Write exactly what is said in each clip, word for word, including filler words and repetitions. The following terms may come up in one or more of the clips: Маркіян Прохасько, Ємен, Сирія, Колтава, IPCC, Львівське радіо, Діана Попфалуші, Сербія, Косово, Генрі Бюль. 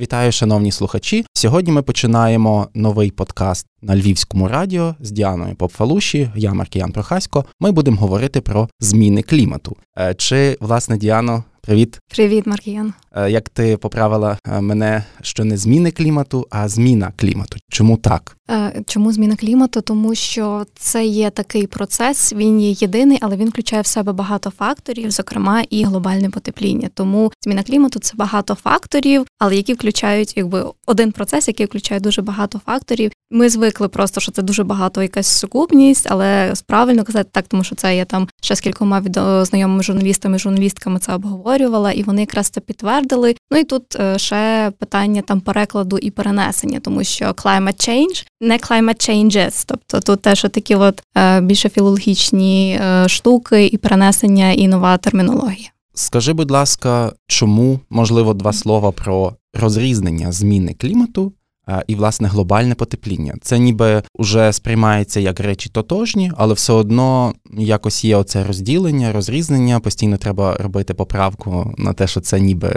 Вітаю, шановні слухачі! Сьогодні ми починаємо новий подкаст на Львівському радіо з Діаною Попфалуші, я Маркіян Прохасько. Ми будемо говорити про зміни клімату. Чи, власне, Діано, привіт! Привіт, Маркіян! Як ти поправила мене, що не зміни клімату, а зміна клімату. Чому так? Чому зміна клімату? Тому що це є такий процес, він є єдиний, але він включає в себе багато факторів, зокрема і глобальне потепління. Тому зміна клімату – це багато факторів, але які включають, якби, один процес, який включає дуже багато факторів. Ми звикли просто, що це дуже багато якась сукупність, але правильно казати так, тому що це я там ще з кількома знайомими журналістами, журналістками це обговорювала, і вони якраз це підтвердили. Ну і тут ще питання там перекладу і перенесення, тому що climate change, не climate changes, тобто тут теж такі от більше філологічні штуки і перенесення, і нова термінологія. Скажи, будь ласка, чому, можливо, два слова про розрізнення зміни клімату і, власне, глобальне потепління. Це ніби вже сприймається як речі тотожні, але все одно якось є оце розділення, розрізнення, постійно треба робити поправку на те, що це ніби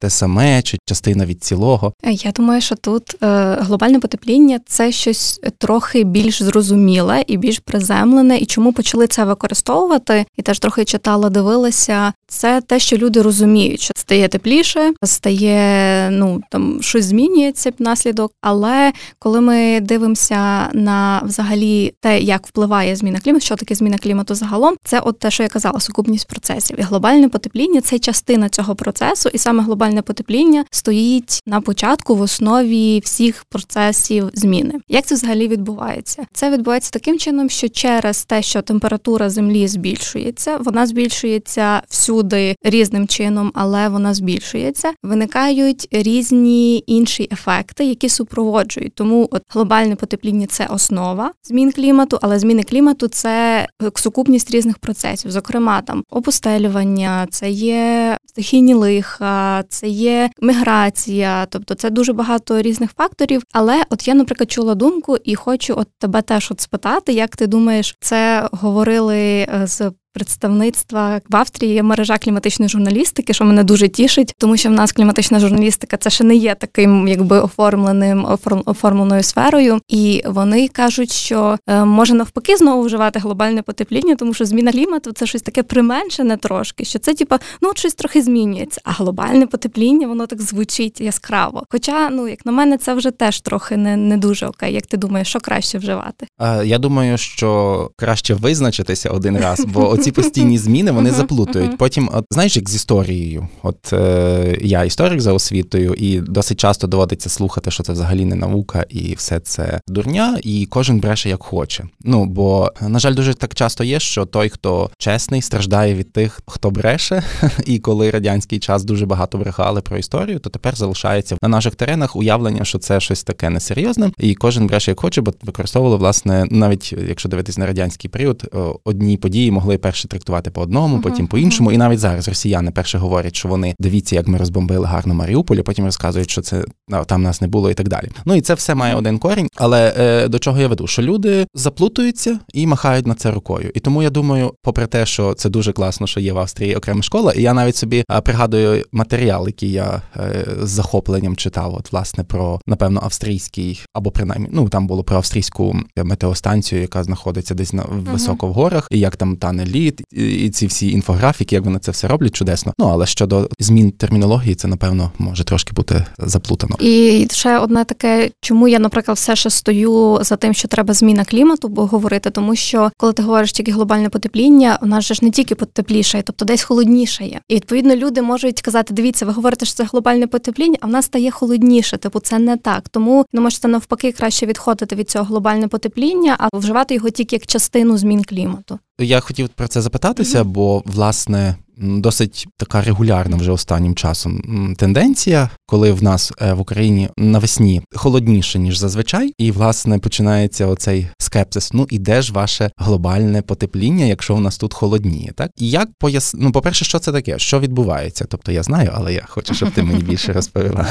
те саме, чи частина від цілого. Я думаю, що тут е, глобальне потепління – це щось трохи більш зрозуміле і більш приземлене. І чому почали це використовувати, і теж трохи читала, дивилася, це те, що люди розуміють, що стає тепліше, стає, ну, там, щось змінюється внаслідок. Але коли ми дивимося на, взагалі, те, як впливає зміна клімату, що таке зміна клімату загалом, це от те, що я казала, сукупність процесів. І глобальне потепління – це частина цього процесу, і саме глобальне потепління стоїть на початку в основі всіх процесів зміни. Як це взагалі відбувається? Це відбувається таким чином, що через те, що температура Землі збільшується, вона збільшується всюди різним чином, але вона збільшується, виникають різні інші ефекти, які супроводжують. Тому от глобальне потепління – це основа змін клімату, але зміни клімату – це сукупність різних процесів. Зокрема, там опустелювання, це є стихійні лиха, це є міграція, тобто це дуже багато різних факторів. Але от я, наприклад, чула думку і хочу от тебе теж от спитати, як ти думаєш, це говорили з представництва в Австрії, є мережа кліматичної журналістики, що мене дуже тішить, тому що в нас кліматична журналістика це ще не є таким, якби, оформленим, оформленою сферою. І вони кажуть, що е, може навпаки знову вживати глобальне потепління, тому що зміна клімату це щось таке применшене трошки, що це типа, ну, щось трохи змінюється, а глобальне потепління, воно так звучить яскраво. Хоча, ну, як на мене, це вже теж трохи не, не дуже окей. Як ти думаєш, що краще вживати? Я думаю, що краще визначитися один раз, бо ці постійні зміни, вони заплутують. Потім, от, знаєш, як з історією. От е, я історик за освітою, і досить часто доводиться слухати, що це взагалі не наука, і все це дурня, і кожен бреше як хоче. Ну, бо, на жаль, дуже так часто є, що той, хто чесний, страждає від тих, хто бреше, і коли радянський час дуже багато брехали про історію, то тепер залишається на наших теренах уявлення, що це щось таке несерйозне, і кожен бреше як хоче, бо використовували, власне, навіть, якщо дивитись на радянський період, одні події могли перше трактувати по одному, uh-huh, потім по іншому. Uh-huh. І навіть зараз росіяни перше говорять, що вони, дивіться, як ми розбомбили гарно Маріуполь, потім розказують, що це там нас не було і так далі. Ну і це все має один корінь, але е, до чого я веду? Що люди заплутуються і махають на це рукою. І тому я думаю, попри те, що це дуже класно, що є в Австрії окрема школа, і я навіть собі е, пригадую матеріал, який я е, з захопленням читав, от, власне, про, напевно, австрійський, або принаймні, ну, там було про австрійську метеостанцію, яка знаходиться десь на, uh-huh, високо в горах, і як там тане лід, і ці всі інфографіки, як вони це все роблять, чудесно. Ну, але щодо змін термінології, це, напевно, може трошки бути заплутано. І ще одне таке, чому я, наприклад, все ще стою за тим, що треба зміна клімату, бо говорити, тому що, коли ти говориш тільки глобальне потепління, у нас же ж не тільки потеплішає, тобто десь холодніше є. І, відповідно, люди можуть казати, дивіться, ви говорите, що це глобальне потепління, а в нас стає холодніше, типу, це не так. Тому, ну, може, це навпаки краще відходити від цього глобального потепління, а вживати його тільки як частину змін клімату. Я хотів про це запитатися, бо, власне, досить така регулярна вже останнім часом тенденція, коли в нас в Україні навесні холодніше, ніж зазвичай, і, власне, починається оцей скепсис. Ну, і де ж ваше глобальне потепління, якщо в нас тут холодніє, так? І як пояснити, ну, по-перше, що це таке? Що відбувається? Тобто, я знаю, але я хочу, щоб ти мені більше розповіла.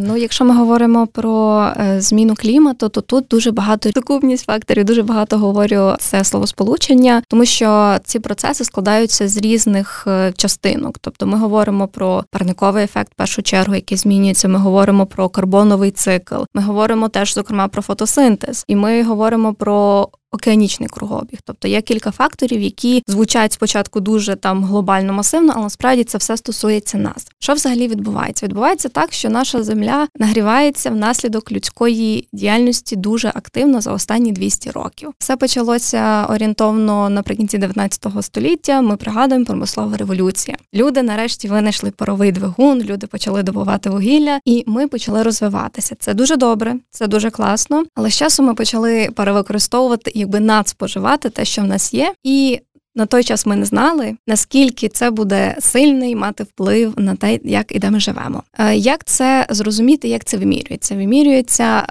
Ну, якщо ми говоримо про зміну клімату, то тут дуже багато сукупність факторів, дуже багато говорю це словосполучення, тому що ці процеси складаються з різних частинок. Тобто ми говоримо про парниковий ефект в першу чергу, який змінюється, ми говоримо про карбоновий цикл, ми говоримо теж, зокрема, про фотосинтез, і ми говоримо про океанічний кругообіг. Тобто є кілька факторів, які звучать спочатку дуже там глобально масивно, але насправді це все стосується нас. Що взагалі відбувається? Відбувається так, що наша Земля нагрівається внаслідок людської діяльності дуже активно за останні двісті років. Все почалося орієнтовно наприкінці дев'ятнадцятого століття, ми пригадуємо промислову революцію. Люди нарешті винайшли паровий двигун, люди почали добувати вугілля, і ми почали розвиватися. Це дуже добре, це дуже класно, але з часом ми почали перевикористовувати і якби надспоживати те, що в нас є. І на той час ми не знали, наскільки це буде сильний мати вплив на те, як і де ми живемо. Як це зрозуміти, як це вимірюється? Вимірюється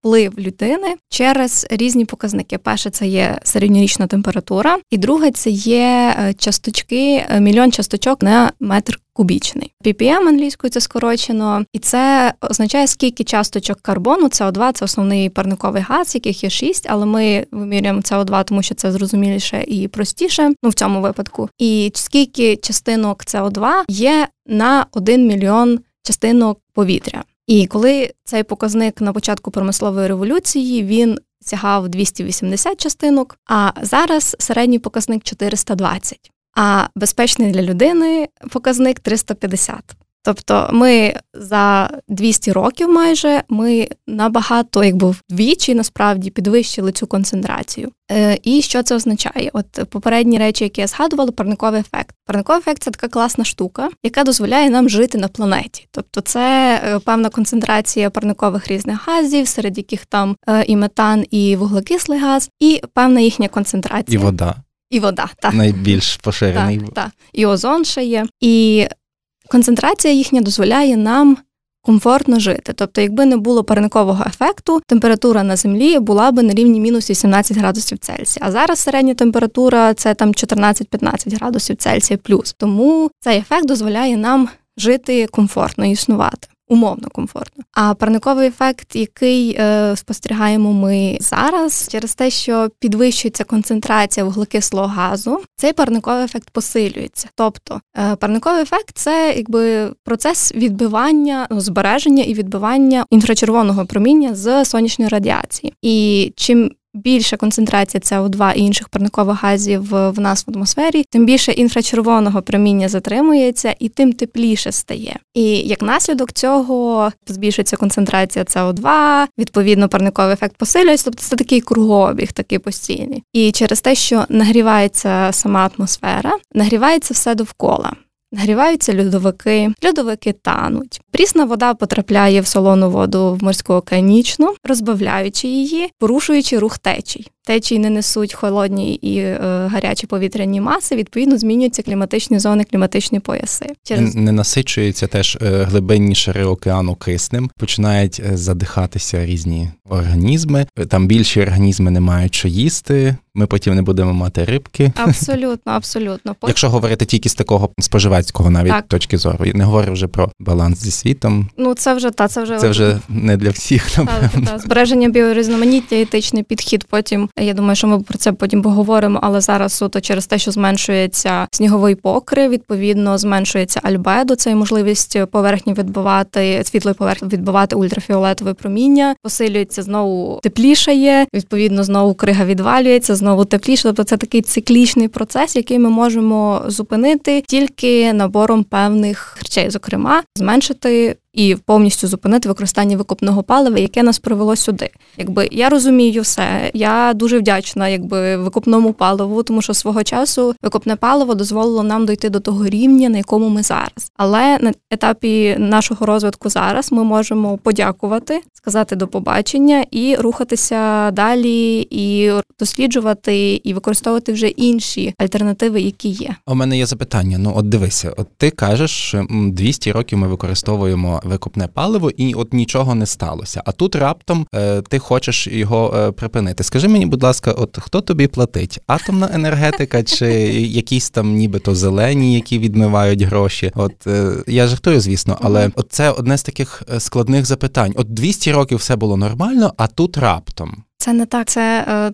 вплив людини через різні показники. Перше, це є середньорічна температура. І друге, це є часточки, мільйон часточок на метр кубічний. пі пі ем англійською це скорочено, і це означає, скільки часточок карбону, це о два, це основний парниковий газ, яких є шість, але ми вимірюємо це о два, тому що це зрозуміліше і простіше, ну в цьому випадку. І скільки частинок це о два є на один мільйон частинок повітря. І коли цей показник на початку промислової революції, він сягав двісті вісімдесят частинок, а зараз середній показник чотириста двадцять. А безпечний для людини показник триста п'ятдесят. Тобто ми за двісті років майже, ми набагато, якби вдвічі, насправді, підвищили цю концентрацію. Е, і що це означає? От попередні речі, які я згадувала, парниковий ефект. Парниковий ефект – це така класна штука, яка дозволяє нам жити на планеті. Тобто це певна концентрація парникових різних газів, серед яких там і метан, і вуглекислий газ, і певна їхня концентрація. І вода. І вода, так. Найбільш поширений. Так, так. І озон ще є. І концентрація їхня дозволяє нам комфортно жити. Тобто, якби не було парникового ефекту, температура на Землі була би на рівні мінус вісімнадцять градусів Цельсія. А зараз середня температура – це там чотирнадцять-п'ятнадцять градусів Цельсія плюс. Тому цей ефект дозволяє нам жити комфортно і існувати. Умовно комфортно. А парниковий ефект, який е, спостерігаємо ми зараз, через те, що підвищується концентрація вуглекислого газу, цей парниковий ефект посилюється. Тобто е, парниковий ефект – це якби процес відбивання, збереження і відбивання інфрачервоного проміння з сонячної радіації. І чим більша концентрація це о два і інших парникових газів в нас в атмосфері, тим більше інфрачервоного проміння затримується і тим тепліше стає. І як наслідок цього збільшується концентрація це о два, відповідно парниковий ефект посилюється, тобто це такий кругообіг, такий постійний. І через те, що нагрівається сама атмосфера, нагрівається все довкола. Нагріваються льодовики, льодовики тануть. Прісна вода потрапляє в солону воду в морську океанічну, розбавляючи її, порушуючи рух течій. Течії не несуть холодні і е, гарячі повітряні маси, відповідно змінюються кліматичні зони, кліматичні пояси. Через... Не насичується теж е, глибинні шари океану киснем, починають задихатися різні організми, там більші організми не мають що їсти, ми потім не будемо мати рибки. Абсолютно, абсолютно. Якщо говорити тільки з такого споживацького навіть так. точки зору, не говорю вже про баланс зі світом. Ну це вже та, це вже... Це вже не для всіх, напевно. Та, та. Збереження біорізноманіття, етичний підхід потім. Я думаю, що ми про це потім поговоримо, але зараз суто через те, що зменшується сніговий покрив, відповідно зменшується альбедо, це і можливість поверхні відбивати, світлої поверхні відбивати ультрафіолетове проміння, посилюється, знову теплішає, відповідно знову крига відвалюється, знову тепліше. Тобто це такий циклічний процес, який ми можемо зупинити тільки набором певних речей, зокрема, зменшити і повністю зупинити використання викопного палива, яке нас привело сюди. Якби я розумію все, я дуже вдячна якби викопному паливу, тому що свого часу викопне паливо дозволило нам дійти до того рівня, на якому ми зараз. Але на етапі нашого розвитку зараз ми можемо подякувати, сказати до побачення і рухатися далі, і досліджувати, і використовувати вже інші альтернативи, які є. У мене є запитання. Ну от дивися, от ти кажеш, що двісті років ми використовуємо викопне паливо, і от нічого не сталося. А тут раптом е, ти хочеш його е, припинити. Скажи мені, будь ласка, от хто тобі платить? Атомна енергетика чи якісь там нібито зелені, які відмивають гроші? От е, я жартую, звісно, але от це одне з таких складних запитань. От двісті років все було нормально, а тут раптом. Це не так. Це е...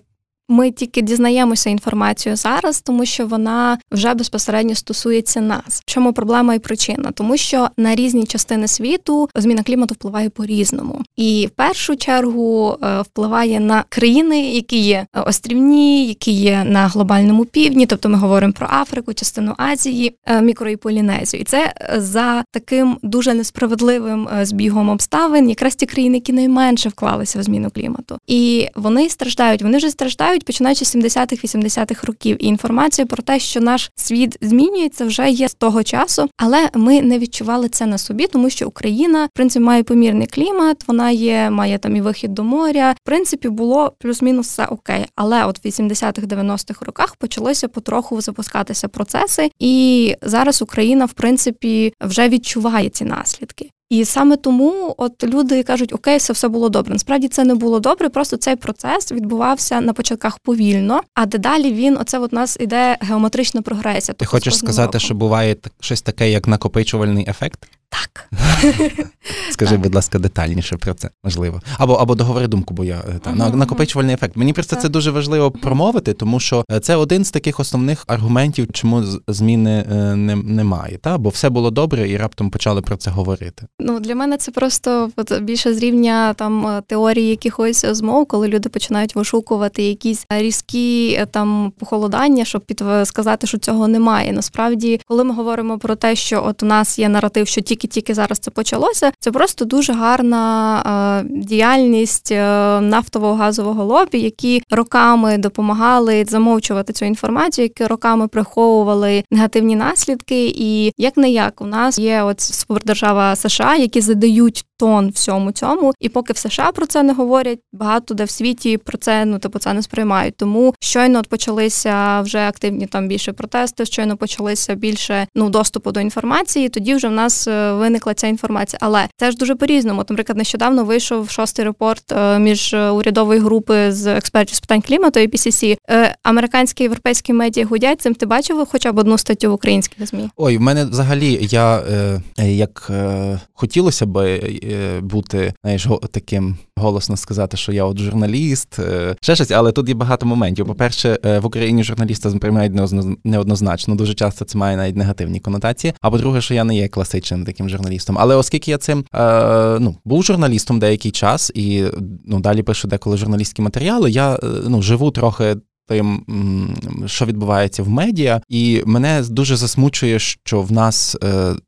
Ми тільки дізнаємося інформацію зараз, тому що вона вже безпосередньо стосується нас. В чому проблема і причина? Тому що на різні частини світу зміна клімату впливає по-різному. І в першу чергу впливає на країни, які є острівні, які є на глобальному півдні, тобто ми говоримо про Африку, частину Азії, мікро- і Полінезію. І це за таким дуже несправедливим збігом обставин якраз ті країни, які найменше вклалися в зміну клімату. І вони страждають, вони вже страждають, починаючи з сімдесятих, вісімдесятих років. І інформація про те, що наш світ змінюється, вже є з того часу, але ми не відчували це на собі, тому що Україна, в принципі, має помірний клімат, вона є, має там і вихід до моря. В принципі, було плюс-мінус все окей. Але от в вісімдесятих, дев'яностих роках почалося потроху запускатися процеси, і зараз Україна, в принципі, вже відчуває ці наслідки. І саме тому от люди кажуть, окей, це все було добре. Насправді це не було добре, просто цей процес відбувався на початках повільно, а дедалі він, оце от у нас іде геометрична прогресія. Ти хочеш сказати, роком. Що буває щось таке, як накопичувальний ефект? Так. Скажи, так. Будь ласка, детальніше про це, можливо. Або, або договори думку, бо я та, uh-huh. накопичувальний ефект. Мені просто це дуже важливо промовити, тому що це один з таких основних аргументів, чому зміни не, немає. Та? Бо все було добре і раптом почали про це говорити. Ну, для мене це просто от, більше з рівня там, теорії якихось змов, коли люди починають вишукувати якісь різкі там, похолодання, щоб під... сказати, що цього немає. Насправді, коли ми говоримо про те, що от у нас є наратив, що ті тільки зараз це почалося, це просто дуже гарна е, діяльність е, нафтово-газового лобі, які роками допомагали замовчувати цю інформацію, які роками приховували негативні наслідки. І як-не-як, у нас є от супердержава США, які задають тон всьому цьому, і поки в США про це не говорять, багато де в світі про це, ну, типу, це не сприймають. Тому щойно от почалися вже активні там більше протести, щойно почалися більше, ну, доступу до інформації, тоді вже в нас виникла ця інформація. Але це ж дуже по-різному. Наприклад, нещодавно вийшов шостий репорт між урядової групи з експертів з питань клімату ай пі сі сі. Американські і європейські медіа гудять цим. Ти бачив хоча б одну статтю в українських ЗМІ? Ой, в мене взагалі, я як хотілося би бути, знаєш, таким голосно сказати, що я от журналіст, ще щось, але тут є багато моментів. По-перше, в Україні журналіста сприймають неоднозначно, дуже часто це має навіть негативні конотації. А по-друге, що я не є класичним таким журналістом. Але оскільки я цим е, ну, був журналістом деякий час і ну, далі пишу деколи журналістські матеріали, я ну, живу трохи тим, що відбувається в медіа, і мене дуже засмучує, що в нас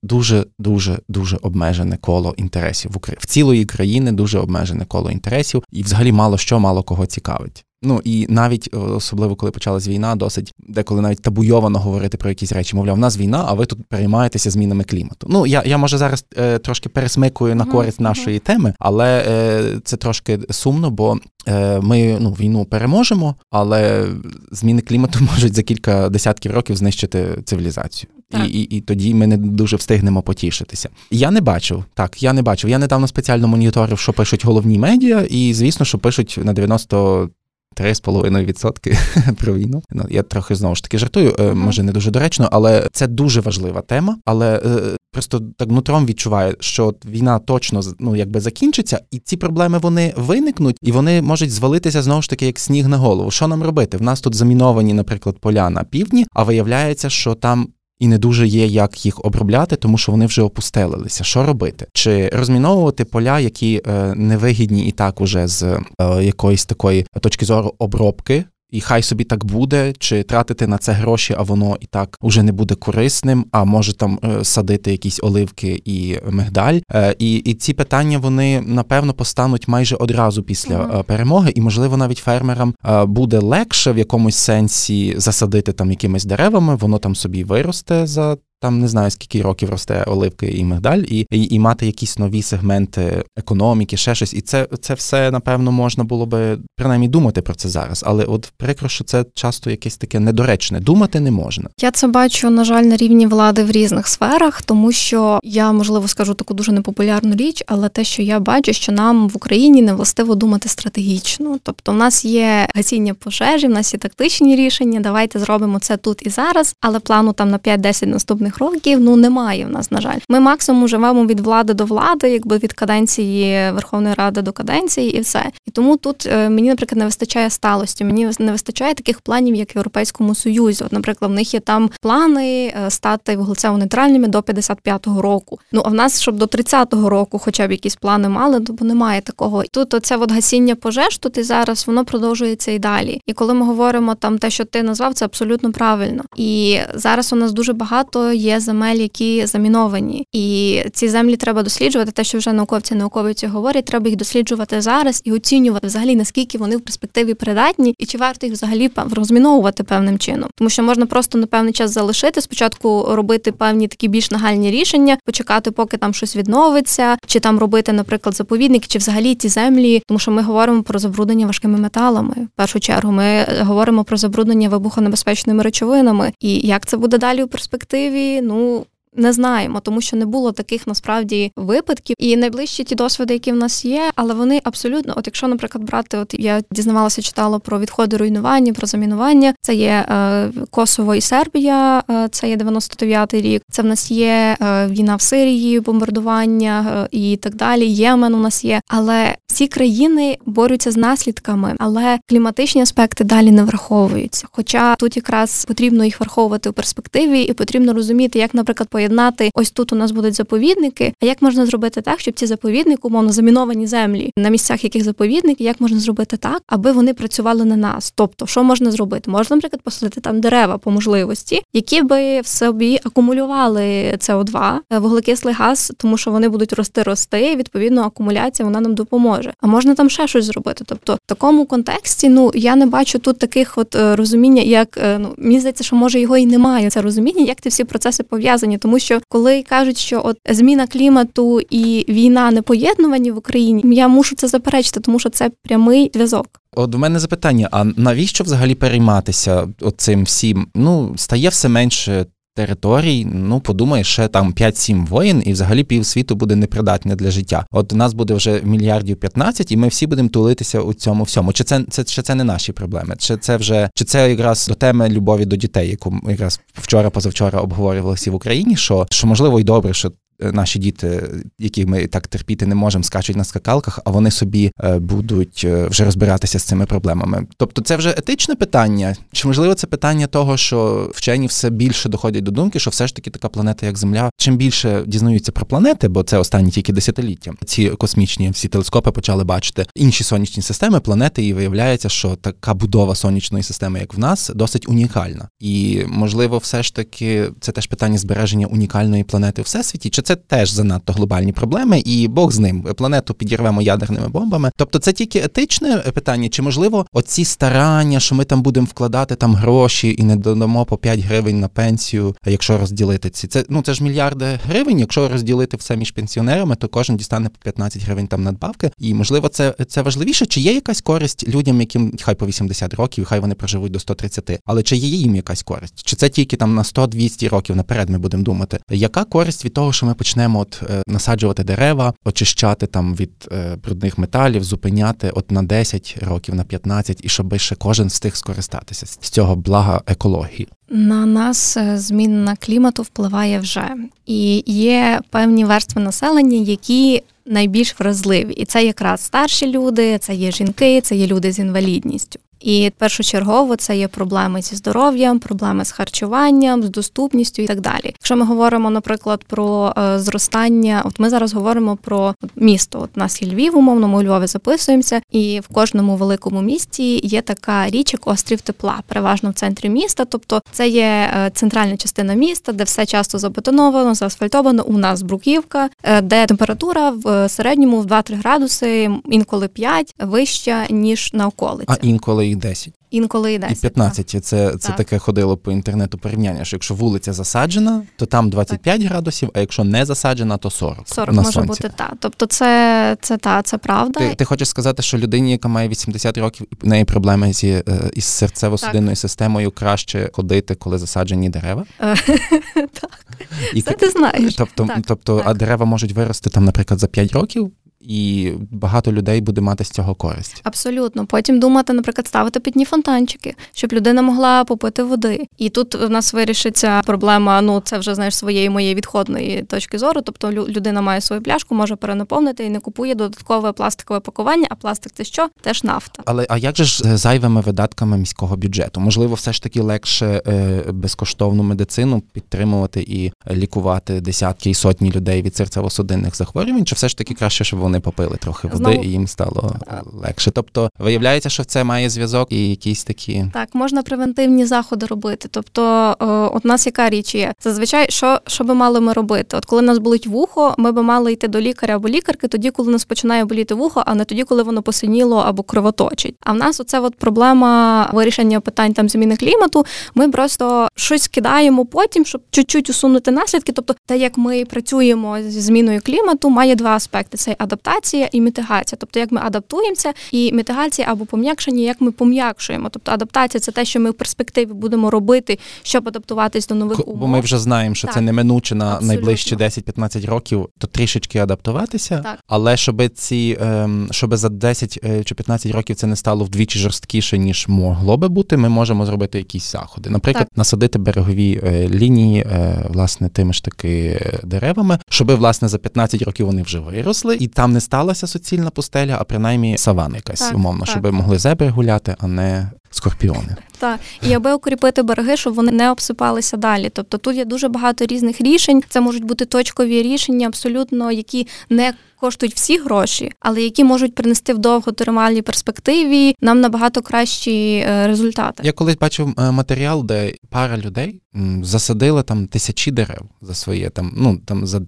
дуже-дуже-дуже обмежене коло інтересів. В цілої країни дуже обмежене коло інтересів, і взагалі мало що, мало кого цікавить. Ну, і навіть, особливо, коли почалась війна, досить деколи навіть табуйовано говорити про якісь речі. Мовляв, у нас війна, а ви тут переймаєтеся змінами клімату. Ну, я, я може, зараз е, трошки пересмикую на користь нашої теми, але е, це трошки сумно, бо е, ми, ну, війну переможемо, але зміни клімату можуть за кілька десятків років знищити цивілізацію. І, і, і тоді ми не дуже встигнемо потішитися. Я не бачив, так, я не бачив. Я недавно спеціально моніторив, що пишуть головні медіа, і, звісно, що пишуть на дев'яносто три з половиною відсотки про війну. Ну, я трохи, знову ж таки, жартую, mm-hmm. може, не дуже доречно, але це дуже важлива тема, але е, просто так нутром відчуваю, що війна точно, ну, якби закінчиться, і ці проблеми, вони виникнуть, і вони можуть звалитися, знову ж таки, як сніг на голову. Що нам робити? В нас тут заміновані, наприклад, поля на півдні, а виявляється, що там і не дуже є, як їх обробляти, тому що вони вже опустелилися. Що робити? Чи розміновувати поля, які е, невигідні і так уже з е, якоїсь такої точки зору обробки, і хай собі так буде, чи тратити на це гроші, а воно і так уже не буде корисним, а може там е, садити якісь оливки і мигдаль. Е, і, і ці питання, вони, напевно, постануть майже одразу після mm-hmm. е, перемоги, і, можливо, навіть фермерам е, буде легше в якомусь сенсі засадити там якимись деревами, воно там собі виросте за Там не знаю, скільки років росте оливки і мигдаль, і, і, і мати якісь нові сегменти економіки, ще щось. І це, це все, напевно, можна було би, принаймні, думати про це зараз. Але от прикро, що це часто якесь таке недоречне. Думати не можна. Я це бачу, на жаль, на рівні влади в різних сферах, тому що я, можливо, скажу таку дуже непопулярну річ, але те, що я бачу, що нам в Україні не властиво думати стратегічно. Тобто в нас є гасіння пожежі, в нас є тактичні рішення, давайте зробимо це тут і зараз, але плану там на п'ять-десять наступних років, ну, немає в нас, на жаль. Ми максимум живемо від влади до влади, якби від каденції Верховної Ради до каденції і все. І тому тут мені, наприклад, не вистачає сталості, мені не вистачає таких планів, як в Європейському Союзі. От, наприклад, в них є там плани стати вуглецево-нейтральними до п'ятдесят п'ятого року. Ну, а в нас, щоб до тридцятого року хоча б якісь плани мали, то немає такого. І тут оце от гасіння пожеж тут і зараз, воно продовжується і далі. І коли ми говоримо там те, що ти назвав, це абсолютно правильно. І зараз у нас дуже багато є земель, які заміновані. І ці землі треба досліджувати, те, що вже науковці, науковиці говорять, треба їх досліджувати зараз і оцінювати взагалі, наскільки вони в перспективі придатні, і чи варто їх взагалі розміновувати певним чином. Тому що можна просто на певний час залишити, спочатку робити певні такі більш нагальні рішення, почекати, поки там щось відновиться, чи там робити, наприклад, заповідники, чи взагалі ті землі, тому що ми говоримо про забруднення важкими металами. В першу чергу ми говоримо про забруднення вибухонебезпечними речовинами. І як це буде далі у перспективі, ну, не знаємо, тому що не було таких, насправді, випадків. І найближчі ті досвіди, які в нас є, але вони абсолютно, от якщо, наприклад, брати, от я дізнавалася, читала про відходи руйнування, про замінування, це є е, Косово і Сербія, е, це є дев'яносто дев'ятий рік, це в нас є е, війна в Сирії, бомбардування е, і так далі, Ємен у нас є, але всі країни борються з наслідками, але кліматичні аспекти далі не враховуються. Хоча тут якраз потрібно їх враховувати у перспективі і потрібно розуміти, як, наприклад, поєднати, ось тут у нас будуть заповідники, а як можна зробити так, щоб ці заповідники, умовно, заміновані землі, на місцях яких заповідники, як можна зробити так, аби вони працювали на нас. Тобто, що можна зробити? Можна, наприклад, посадити там дерева по можливості, які би в собі акумулювали це о два, вуглекислий газ, тому що вони будуть рости-рости, і, відповідно, акумуляція, вона нам допоможе. А можна там ще щось зробити. Тобто, в такому контексті, ну, я не бачу тут таких от розуміння, як, ну, мені здається, що, може, його і немає, це розуміння, як ці всі процеси пов'язані. Тому що, коли кажуть, що от зміна клімату і війна не поєднувані в Україні, я мушу це заперечити, тому що це прямий зв'язок. От в мене запитання, а навіщо взагалі перейматися цим всім? Ну, стає все менше територій, ну, подумай, ще там п'ять-сім воїн, і взагалі півсвіту буде непридатне для життя. От нас буде вже мільярдів п'ятнадцять, і ми всі будемо тулитися у цьому всьому. Чи це, це, чи це не наші проблеми? Чи це вже, чи це якраз до теми любові до дітей, яку якраз вчора-позавчора обговорювалися в Україні, що, що можливо і добре, що наші діти, яких ми так терпіти не можемо, скачуть на скакалках, а вони собі будуть вже розбиратися з цими проблемами. Тобто це вже етичне питання? Чи, можливо, це питання того, що вчені все більше доходять до думки, що все ж таки така планета, як Земля, чим більше дізнаються про планети, бо це останні тільки десятиліття. Ці космічні всі телескопи почали бачити інші сонячні системи, планети, і виявляється, що така будова сонячної системи, як в нас, досить унікальна. І, можливо, все ж таки це теж питання збереження унікальної планети у всесвіті. Чи це теж занадто глобальні проблеми, і Бог з ним, планету підірвемо ядерними бомбами. Тобто це тільки етичне питання, чи, можливо, оці старання, що ми там будемо вкладати там гроші і не додамо по п'ять гривень на пенсію, якщо розділити ці. Це, ну, це ж мільярди гривень, якщо розділити все між пенсіонерами, то кожен дістане по п'ятнадцять гривень там надбавки. І, можливо, це, це важливіше, чи є якась користь людям, яким хай по вісімдесят років, хай вони проживуть до сто тридцять. Але чи є їм якась користь? Чи це тільки там на сто-двісті років наперед ми будемо думати? Яка користь від того, що ми почнемо от е, насаджувати дерева, очищати там від е, брудних металів, зупиняти от на десять років, на п'ятнадцять, і щоб ще кожен встиг скористатися з цього блага екології? На нас зміна клімату впливає вже. І є певні верстви населення, які найбільш вразливі. І це якраз старші люди, це є жінки, це є люди з інвалідністю. І першочергово це є проблеми зі здоров'ям, проблеми з харчуванням, з доступністю і так далі. Якщо ми говоримо, наприклад, про е, зростання, от ми зараз говоримо про місто. От у нас є Львів, умовно, ми у Львові записуємося, і в кожному великому місті є така річ, як острів тепла, переважно в центрі міста. Тобто це є е, центральна частина міста, де все часто забетоновано, заасфальтовано, у нас бруківка, е, де температура в е, середньому в два-три градуси, інколи п'ять, вища, ніж на околиці. А інколи і десять. Інколи і десять. І п'ятнадцять. Так. Це, це так. Таке ходило по інтернету порівняння, що якщо вулиця засаджена, то там двадцять п'ять так. градусів, а якщо не засаджена, то сорок. сорок на може сонці. Бути, так. Тобто це, це та, це правда. Ти, ти хочеш сказати, що людині, яка має вісімдесят років, в неї проблеми зі, із серцево-судинною системою, краще ходити, коли засаджені дерева? Так. Це ти знаєш. Тобто, а дерева можуть вирости, там, наприклад, за п'ять років? І багато людей буде мати з цього користь. Абсолютно. Потім думати, наприклад, ставити питні фонтанчики, щоб людина могла попити води. І тут в нас вирішиться проблема, ну, це вже, знаєш, своєї моєї відходної точки зору. Тобто людина має свою пляшку, може перенаповнити і не купує додаткове пластикове пакування, а пластик – це що? Теж нафта. Але а як же ж зайвими видатками міського бюджету? Можливо, все ж таки легше е, безкоштовну медицину підтримувати і лікувати десятки і сотні людей від серцево-судинних захворювань, чи все ж таки краще, щоб вони попили трохи води, знову, і їм стало легше. Тобто, виявляється, що це має зв'язок і якісь такі... Так, можна превентивні заходи робити. Тобто, от у нас яка річ є? Зазвичай, що, що би мали ми робити? От коли нас болить вухо, ми би мали йти до лікаря або лікарки тоді, коли нас починає боліти вухо, а не тоді, коли воно посиніло або кровоточить. А в нас оце от проблема вирішення питань там зміни клімату. Ми просто щось кидаємо потім, щоб чуть-чуть усунути наслідки. Тобто, те, як ми працюємо зі зміною клімату, має два аспекти. Це адаптація і мітигація. Тобто, як ми адаптуємося, і мітигація або пом'якшення, як ми пом'якшуємо. Тобто, адаптація – це те, що ми в перспективі будемо робити, щоб адаптуватись до нових умов. Бо ми вже знаємо, що так, це неминуче на абсолютно. Найближчі десять-п'ятнадцять років, то трішечки адаптуватися, так. Але щоб ці, щоб за десять чи п'ятнадцять років це не стало вдвічі жорсткіше, ніж могло би бути, ми можемо зробити якісь заходи. Наприклад, так. Насадити берегові лінії, власне, тими ж таки деревами, щоб, власне, за п'ятнадцять років вони вже виросли, і там не сталася суцільна пустеля, а принаймні саван якась, так, умовно, так. Щоб могли зебри гуляти, а не скорпіони. Так, і аби укріпити береги, щоб вони не обсипалися далі. Тобто тут є дуже багато різних рішень. Це можуть бути точкові рішення, абсолютно, які не коштують всі гроші, але які можуть принести в довготермальній перспективі нам набагато кращі результати. Я колись бачив матеріал, де пара людей засадила там тисячі дерев за своє, там, ну, там, за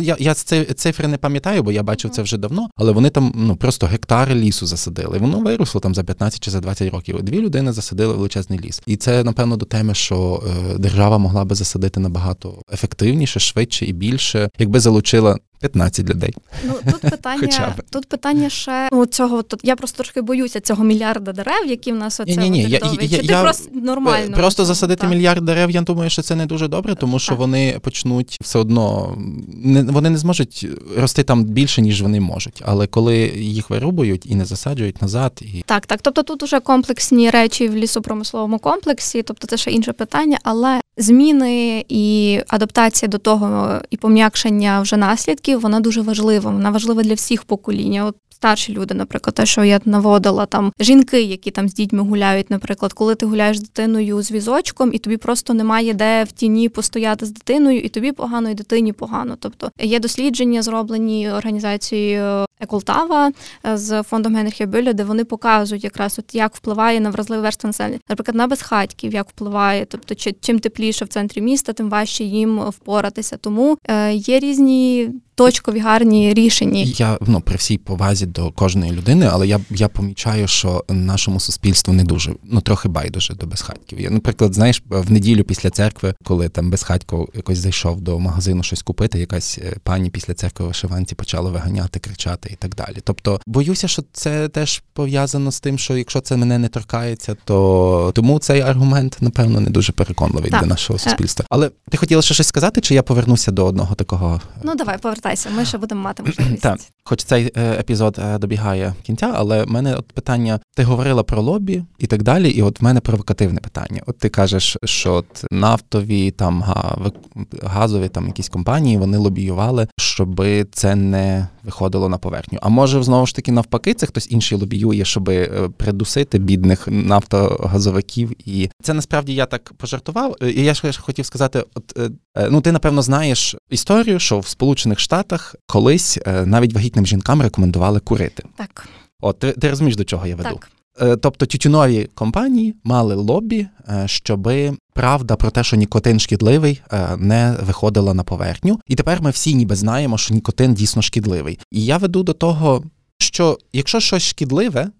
Я, я цифри не пам'ятаю, бо я бачив це вже давно, але вони там, ну, просто гектари лісу засадили. Воно виросло там за п'ятнадцять чи за двадцять років. Дві людини засадили величезний ліс. І це, напевно, до теми, що е, держава могла би засадити набагато ефективніше, швидше і більше, якби залучила п'ятнадцять людей. Ну, тут питання, тут питання ще, ну, цього, тут я просто трошки боюся цього мільярда дерев, які в нас оце відтовують. Чи ти просто нормально? Просто засадити так. мільярд дерев, я думаю, що це не дуже добре, тому що так. вони почнуть все одно, не, вони не зможуть рости там більше, ніж вони можуть. Але коли їх вирубують і не засаджують назад. І... Так, так, тобто тут уже комплексні речі в лісопромисловому комплексі, тобто це ще інше питання, але зміни і адаптація до того, і пом'якшення вже наслідків, вона дуже важлива, вона важлива для всіх поколінь. От старші люди, наприклад, те, що я наводила, там жінки, які там з дітьми гуляють, наприклад, коли ти гуляєш з дитиною з візочком, і тобі просто немає де в тіні постояти з дитиною, і тобі погано, і дитині погано. Тобто є дослідження, зроблені організацією Колтава з фондом Генрі Бюля, де вони показують якраз, от як впливає на вразливі верстви населення. Наприклад, на безхатьків, як впливає, тобто чим тепліше в центрі міста, тим важче їм впоратися. Тому є різні точкові гарні рішення. Я, ну, при всій повазі до кожної людини, але я, я помічаю, що нашому суспільству не дуже, ну, трохи байдуже до безхатьків. Я, наприклад, знаєш, в неділю після церкви, коли там безхатько якось зайшов до магазину щось купити, якась пані після церкви в вишиванці почала виганяти, кричати і так далі. Тобто, боюся, що це теж пов'язано з тим, що якщо це мене не торкається, то тому цей аргумент, напевно, не дуже переконливий так. для нашого суспільства. Але ти хотіла ще щось сказати, чи я повернуся до одного такого? Ну, давай, повертай. Ми ще будемо мати можливість. Так, хоч цей епізод добігає кінця, але в мене от питання, ти говорила про лобі і так далі, і от в мене провокативне питання. От ти кажеш, що от нафтові, там, газові там якісь компанії, вони лобіювали, щоб це не виходило на поверхню. А може, знову ж таки, навпаки, це хтось інший лобіює, щоб придусити бідних нафтогазовиків. І це насправді я так пожартував. І я ж хотів сказати, от, ну, ти, напевно, знаєш історію, що в Сполучених Штатах колись навіть вагітним жінкам рекомендували курити. Так. От, ти, ти розумієш, до чого я веду? Так. Тобто тютюнові компанії мали лобі, щоби правда про те, що нікотин шкідливий, не виходила на поверхню. І тепер ми всі ніби знаємо, що нікотин дійсно шкідливий. І я веду до того, що якщо щось шкідливе,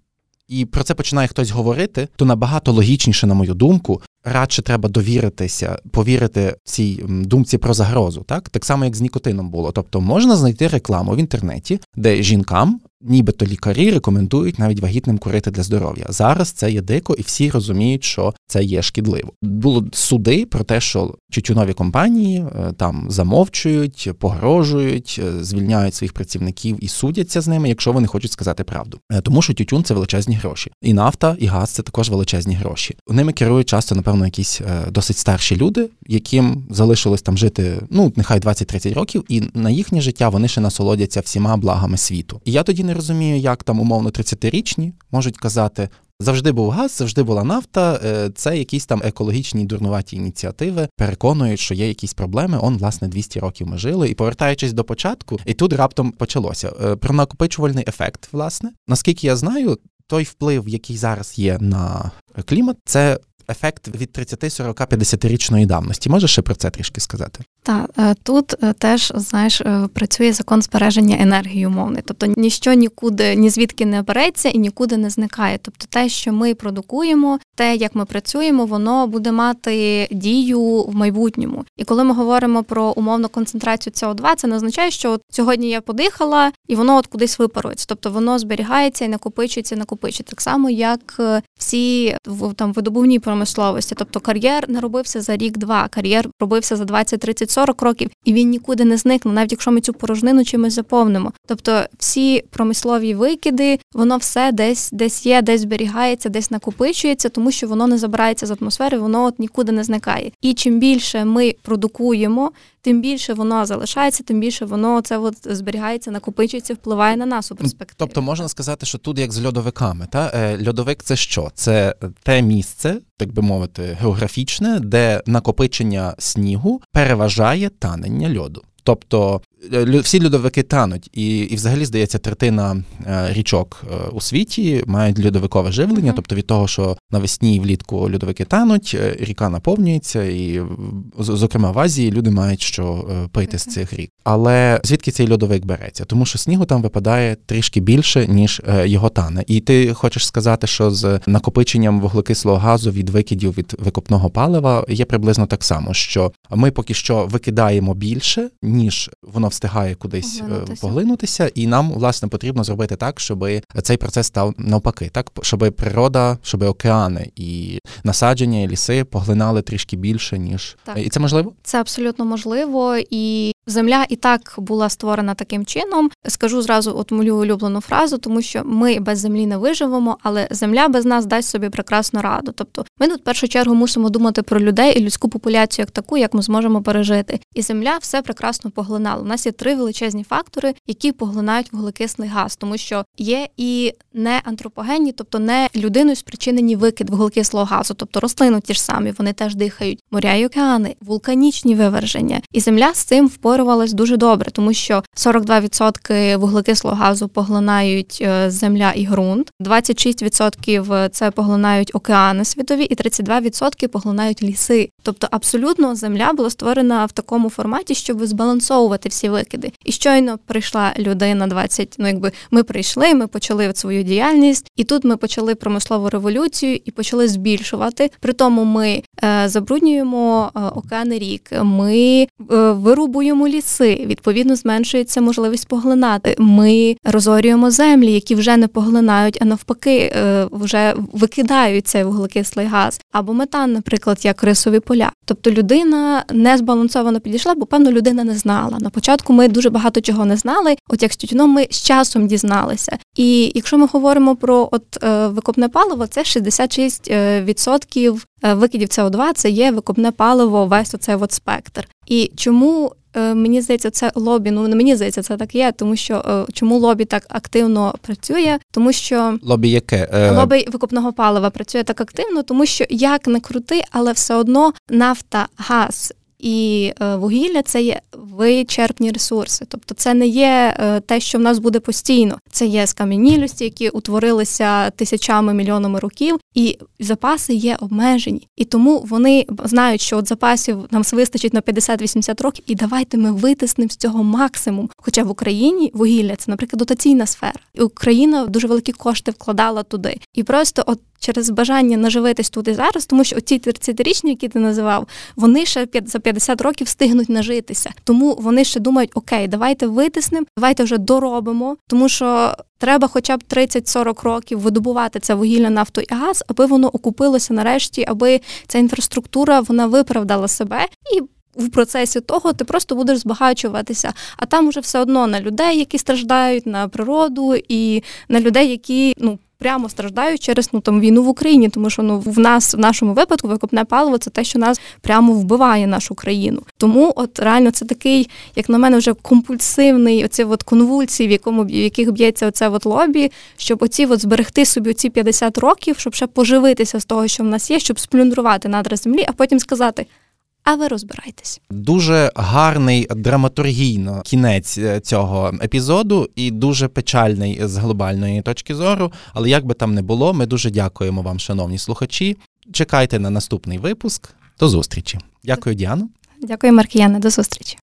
і про це починає хтось говорити, то набагато логічніше, на мою думку, радше треба довіритися, повірити цій думці про загрозу. Так, так само, як з нікотином було. Тобто можна знайти рекламу в інтернеті, де жінкам, нібито лікарі, рекомендують навіть вагітним курити для здоров'я. Зараз це є дико, і всі розуміють, що це є шкідливо. Було суди про те, що тютюнові компанії там замовчують, погрожують, звільняють своїх працівників і судяться з ними, якщо вони хочуть сказати правду. Тому що тютюн – це величезні гроші. І нафта, і газ – це також величезні гроші. Ними керують часто, напевно, якісь досить старші люди, яким залишилось там жити, ну, нехай двадцять-тридцять років, і на їхнє життя вони ще насолодяться всіма благами світу. І я тоді не розумію, як там, умовно, тридцятирічні можуть казати: завжди був газ, завжди була нафта, це якісь там екологічні дурнуваті ініціативи, переконують, що є якісь проблеми, он, власне, двісті років ми жили, і повертаючись до початку, і тут раптом почалося. Про накопичувальний ефект, власне. Наскільки я знаю, той вплив, який зараз є на клімат, це ефект від тридцяти, сорока, п'ятдесятирічної давності. Можеш ще про це трішки сказати? Так, тут теж, знаєш, працює закон збереження енергії умовний. Тобто ніщо нікуди, ні звідки не береться і нікуди не зникає. Тобто те, що ми продукуємо, те, як ми працюємо, воно буде мати дію в майбутньому. І коли ми говоримо про умовну концентрацію Сі О два, це не означає, що от сьогодні я подихала і воно от кудись випарується. Тобто воно зберігається і накопичується, накопичується. Так само, як всі там видобувні промисловості. Тобто кар'єр не робився за рік-два, кар'єр робився за двадцять, тридцять, сорок років, і він нікуди не зникне, навіть якщо ми цю порожнину чимось заповнимо. Тобто всі промислові викиди, воно все десь, десь є, десь зберігається, десь накопичується, тому що воно не забирається з атмосфери, воно от нікуди не зникає. І чим більше ми продукуємо, тим більше воно залишається, тим більше воно це от зберігається, накопичується, впливає на нас у перспективі. Тобто можна сказати, що тут як з льодовиками. Та? Льодовик – це що? Це те місце, так би мовити, географічне, де накопичення снігу переважає танення льоду. Тобто всі льодовики тануть, і, і взагалі, здається, третина річок у світі мають льодовикове живлення, mm-hmm. тобто від того, що навесні і влітку льодовики тануть, ріка наповнюється, і, зокрема, в Азії люди мають що пити mm-hmm. з цих рік. Але звідки цей льодовик береться? Тому що снігу там випадає трішки більше, ніж його тане. І ти хочеш сказати, що з накопиченням вуглекислого газу від викидів від викопного палива є приблизно так само, що ми поки що викидаємо більше, ніж воно встигає кудись поглинутися. поглинутися, і нам, власне, потрібно зробити так, щоб цей процес став навпаки, так, щоб природа, щоб океани і насадження, і ліси поглинали трішки більше, ніж... Так. І це можливо? Це абсолютно можливо, і Земля і так була створена таким чином. Скажу зразу от мою улюблену фразу, тому що ми без землі не виживемо, але земля без нас дасть собі прекрасну раду. Тобто ми тут в першу чергу мусимо думати про людей і людську популяцію як таку, як ми зможемо пережити. І земля все прекрасно поглинала. У нас є три величезні фактори, які поглинають вуглекислий газ, тому що є і не антропогенні, тобто не людиною спричинені викид вуглекислого газу, тобто рослини ті ж самі, вони теж дихають, моря і океани, вулканічні виверження. І земля з цим впору дуже добре, тому що сорок два відсотки вуглекислого газу поглинають земля і ґрунт, двадцять шість відсотків це поглинають океани світові і тридцять два відсотки поглинають ліси. Тобто абсолютно земля була створена в такому форматі, щоб збалансовувати всі викиди. І щойно прийшла людина двадцять, ну якби ми прийшли, ми почали свою діяльність, і тут ми почали промислову революцію і почали збільшувати. При тому ми е, забруднюємо е, океани рік, ми е, вирубуємо ліси, відповідно зменшується можливість поглинати. Ми розорюємо землі, які вже не поглинають, а навпаки, вже викидають цей вуглекислий газ. Або метан, наприклад, як рисові поля. Тобто людина не збалансовано підійшла, бо, певно, людина не знала. На початку ми дуже багато чого не знали, от як з тютюном ми з часом дізналися. І якщо ми говоримо про от викопне паливо, це шістдесят шість відсотків викидів Сі О два, це є викопне паливо, весь оцей от спектр. І чому... Мені здається, це лобі, ну не мені здається, це так є, тому що чому лобі так активно працює, тому що... Лобі яке? Лобі викопного палива працює так активно, тому що як не крути, але все одно нафта, газ І вугілля – це є вичерпні ресурси. Тобто це не є те, що в нас буде постійно. Це є скам'янілості, які утворилися тисячами, мільйонами років, і запаси є обмежені. І тому вони знають, що от запасів нам вистачить на п'ятдесят-вісімдесят років, і давайте ми витиснемо з цього максимум. Хоча в Україні вугілля – це, наприклад, дотаційна сфера. І Україна дуже великі кошти вкладала туди. І просто от через бажання наживитись тут і зараз, тому що оці тридцятирічні, які ти називав, вони ще за п'ятдесят років встигнуть нажитися. Тому вони ще думають, окей, давайте витиснемо, давайте вже доробимо, тому що треба хоча б тридцять-сорок років видобувати це вугілля, нафту і газ, аби воно окупилося нарешті, аби ця інфраструктура, вона виправдала себе і в процесі того ти просто будеш збагачуватися, а там уже все одно на людей, які страждають, на природу і на людей, які, ну, прямо страждають через, ну, там, війну в Україні, тому що, ну, в нас, в нашому випадку, викопне паливо – це те, що нас прямо вбиває, нашу країну. Тому от реально це такий, як на мене, вже компульсивний, оці от конвульції, в якому, в яких б'ється оце от лобі, щоб оці от зберегти собі оці п'ятдесят років, щоб ще поживитися з того, що в нас є, щоб сплюндрувати надра землі, а потім сказати – а ви розбирайтесь. Дуже гарний драматургійно кінець цього епізоду і дуже печальний з глобальної точки зору. Але як би там не було, ми дуже дякуємо вам, шановні слухачі. Чекайте на наступний випуск. До зустрічі. Дякую, Діано. Дякую, Маркіяне. До зустрічі.